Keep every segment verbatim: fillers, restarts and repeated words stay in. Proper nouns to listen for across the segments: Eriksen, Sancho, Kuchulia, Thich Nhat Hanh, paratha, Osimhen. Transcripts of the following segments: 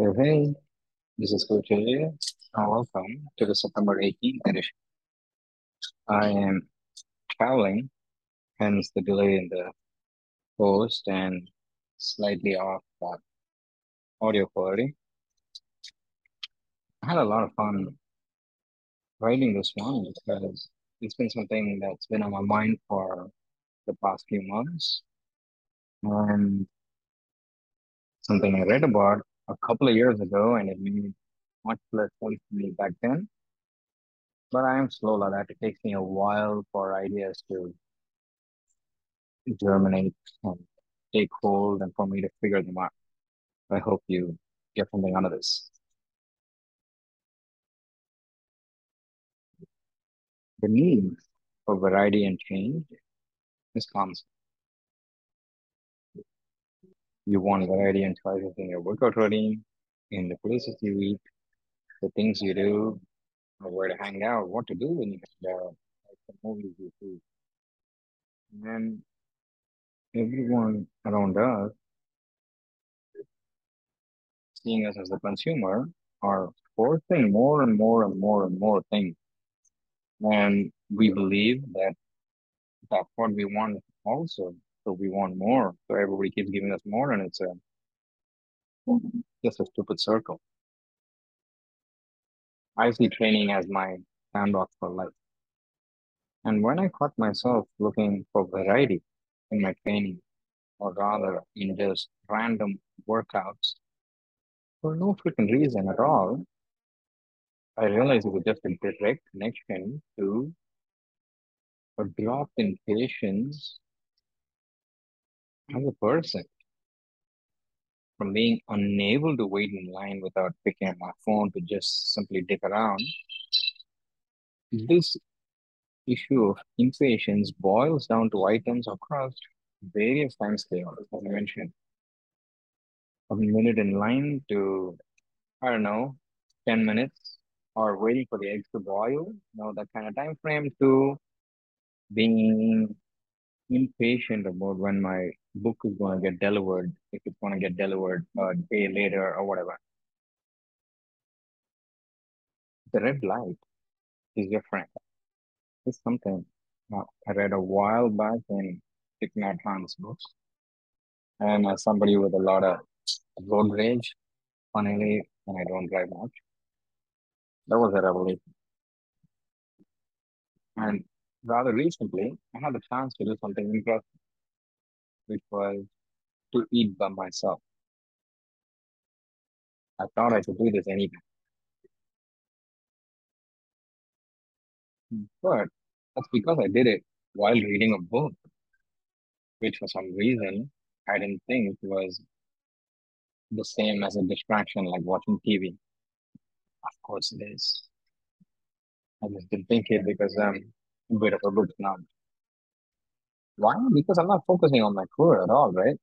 Hey, hey, this is Kuchulia, and welcome to the September eighteenth edition. I am traveling, hence the delay in the post and slightly off the audio quality. I had a lot of fun writing this one because it's been something that's been on my mind for the past few months, and something I read about a couple of years ago, and it made much less sense to me back then. But I am slow like that. It takes me a while for ideas to germinate and take hold and for me to figure them out. I hope you get something out of this. The need for variety and change is constant. You want variety and choices in your workout routine, in the places you eat, the things you do, where to hang out, what to do when you hang out, like the movies you see. And everyone around us, seeing us as the consumer, are forcing more and more and more and more things. And we believe that that's what we want also. So we want more. So everybody keeps giving us more, and it's a just a stupid circle. I see training as my sandbox for life. And when I caught myself looking for variety in my training, or rather in just random workouts, for no freaking reason at all, I realized it was just a direct connection to a drop in patience as a person, from being unable to wait in line without picking up my phone to just simply dick around. This issue of impatience boils down to items across various time scales, as I mentioned. A minute in line to, I don't know, ten minutes, or waiting for the eggs to boil, you know, that kind of time frame, to being impatient about when my book is going to get delivered, if it's going to get delivered a day later or whatever. The red light is different. It's something I read a while back in Thich Nhat Hanh's book. And as somebody with a lot of road rage, funnily, and I don't drive much, that was a revelation. And rather recently, I had the chance to do something interesting, which was to eat by myself. I thought I could do this anytime. But that's because I did it while reading a book, which for some reason I didn't think was the same as a distraction like watching T V. Of course it is. I just didn't think it because um. bit of a book now. Why? Because I'm not focusing on my career at all, right?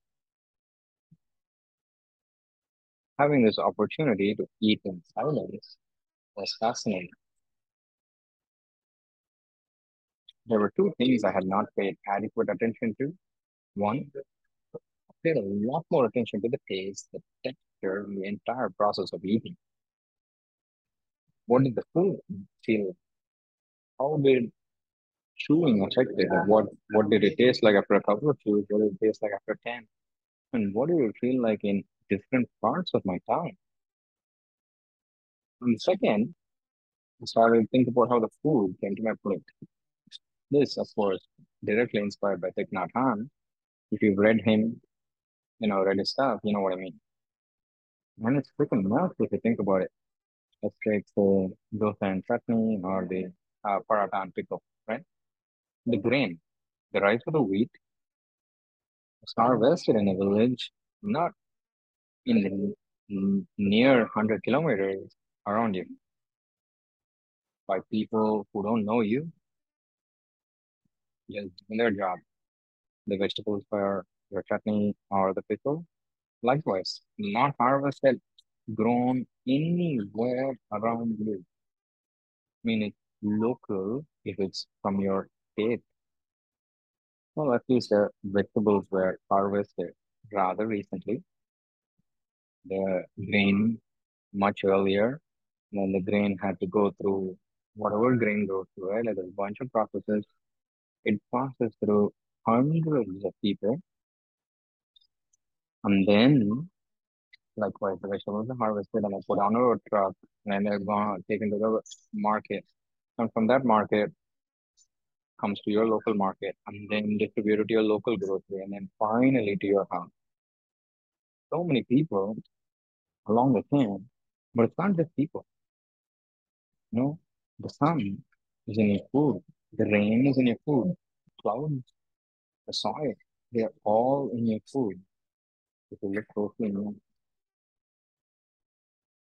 Having this opportunity to eat in silence was fascinating. There were two things I had not paid adequate attention to. One, I paid a lot more attention to the taste, the texture, and the entire process of eating. What did the food feel? How did chewing affected? What what did it taste like after a couple of chews? What did it taste like after ten? And what did it feel like in different parts of my tongue? And second, I started to think about how the food came to my plate. This, of course, directly inspired by Thich Nhat Hanh. If you've read him, you know, read his stuff, you know what I mean. And it's freaking nuts if you think about it. Let's take the dosai and chutney, or the uh, paratha and pickle, right? The grain, the rice or the wheat, was harvested in a village not in the near one hundred kilometers around you, by people who don't know you, just doing their job. The vegetables for your chutney or the pickle, likewise, not harvested, grown anywhere around you. I mean, it's local if it's from your state. Well, at least the vegetables were harvested rather recently. The grain much earlier. And then the grain had to go through whatever grain goes through, right? Like there's a bunch of processes. It passes through hundreds of people. And then, likewise, the vegetables are harvested and put on a truck. And then they're gone, taken to the market. And from that market, comes to your local market. And then distributed to your local grocery. And then finally to your house. So many people along the chain, but it's not just people. You know, the sun is in your food, the rain is in your food, the clouds, the soil, they are all in your food. If you look closely, you know.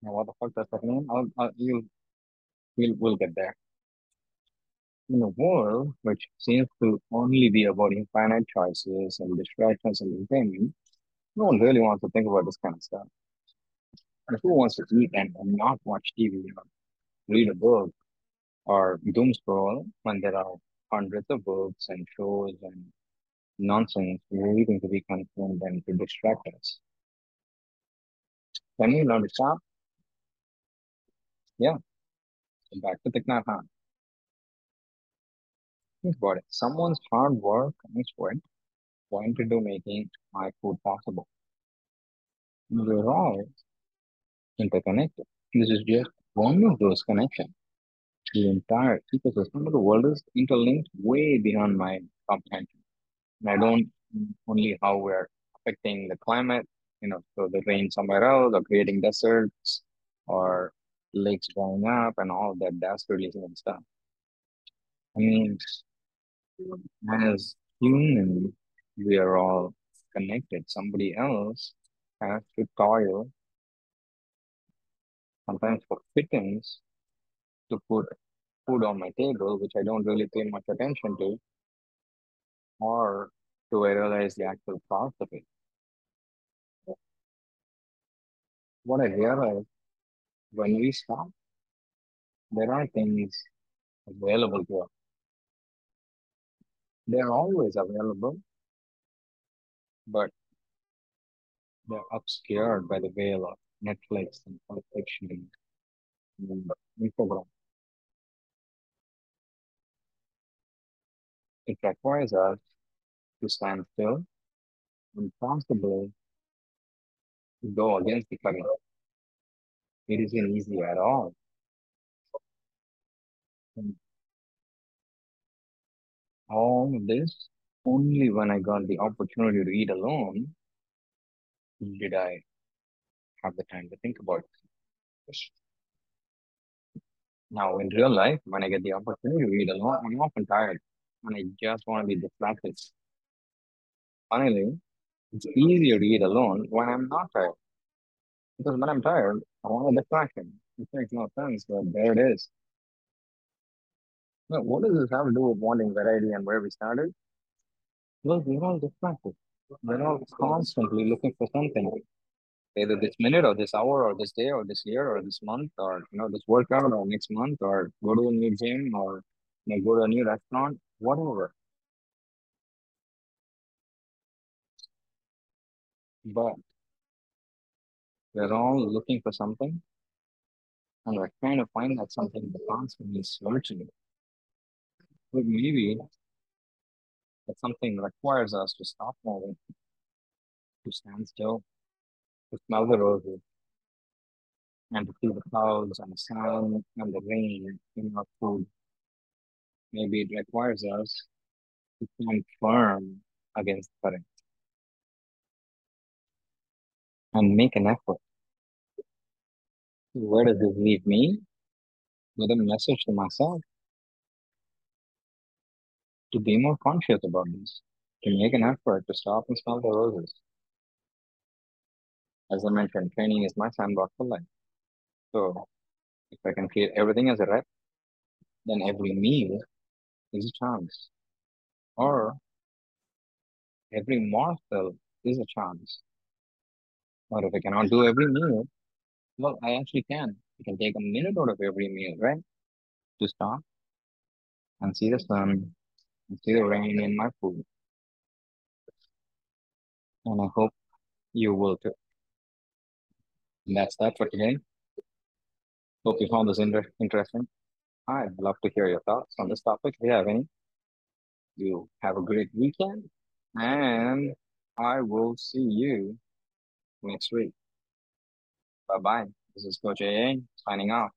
Now, what the fuck does that mean? I'll, I'll, you'll, we'll, we'll get there. In a world which seems to only be about infinite choices and distractions and entertainment, no one really wants to think about this kind of stuff. And who wants to eat and, and not watch T V or read a book or doom scroll when there are hundreds of books and shows and nonsense waiting to be consumed and to distract us? Can you learn to stop? Yeah. So back to Thich Nhat Hanh. Think about it. Someone's hard work and sweat went into making my food possible. We're all interconnected. This is just one of those connections. The entire ecosystem of the world is interlinked way beyond my comprehension. And I don't only how we're affecting the climate, you know, so the rain somewhere else, or creating deserts, or lakes drying up, and all that dastardly and stuff. I mean, as humans, we are all connected. Somebody else has to toil, sometimes for fittings, to put food on my table, which I don't really pay much attention to, or to realize the actual cost of it. What I realized, when we stop, there are things available to us. They are always available, but they're obscured by the veil of Netflix and perfection and Instagram. It requires us to stand still and possibly to go against the current. It isn't easy at all. And all of this, only when I got the opportunity to eat alone, did I have the time to think about it. Now, in real life, when I get the opportunity to read a lot, I'm often tired and I just want to be distracted. Finally, it's easier to eat alone when I'm not tired. Because when I'm tired, I want a distraction. It makes no sense, but there it is. Now, what does this have to do with wanting variety and where we started? Well, we're all distracted. We're all constantly looking for something. Either this minute or this hour or this day or this year or this month or, you know, this workout or next month or go to a new gym or, you know, go to a new restaurant, whatever. But we're all looking for something and we're trying to find that something that constantly searching. But maybe that something requires us to stop moving, to stand still, to smell the roses and to feel the clouds and the sun and the rain in our food. Maybe it requires us to stand firm against the current and make an effort. Where does this leave me? With a message to myself to be more conscious about this, to make an effort to stop and smell the roses. As I mentioned, training is my sandbox for life. So if I can create everything as a rep, then every meal is a chance. Or every morsel is a chance. Or if I cannot do every meal, well, I actually can. I can take a minute out of every meal, right? To stop and see the sun and see the rain in my food. And I hope you will too. And that's that for today. Hope you found this inter interesting. I'd love to hear your thoughts on this topic. If you have any, you have a great weekend, and I will see you next week. Bye-bye. This is Coach A A signing off.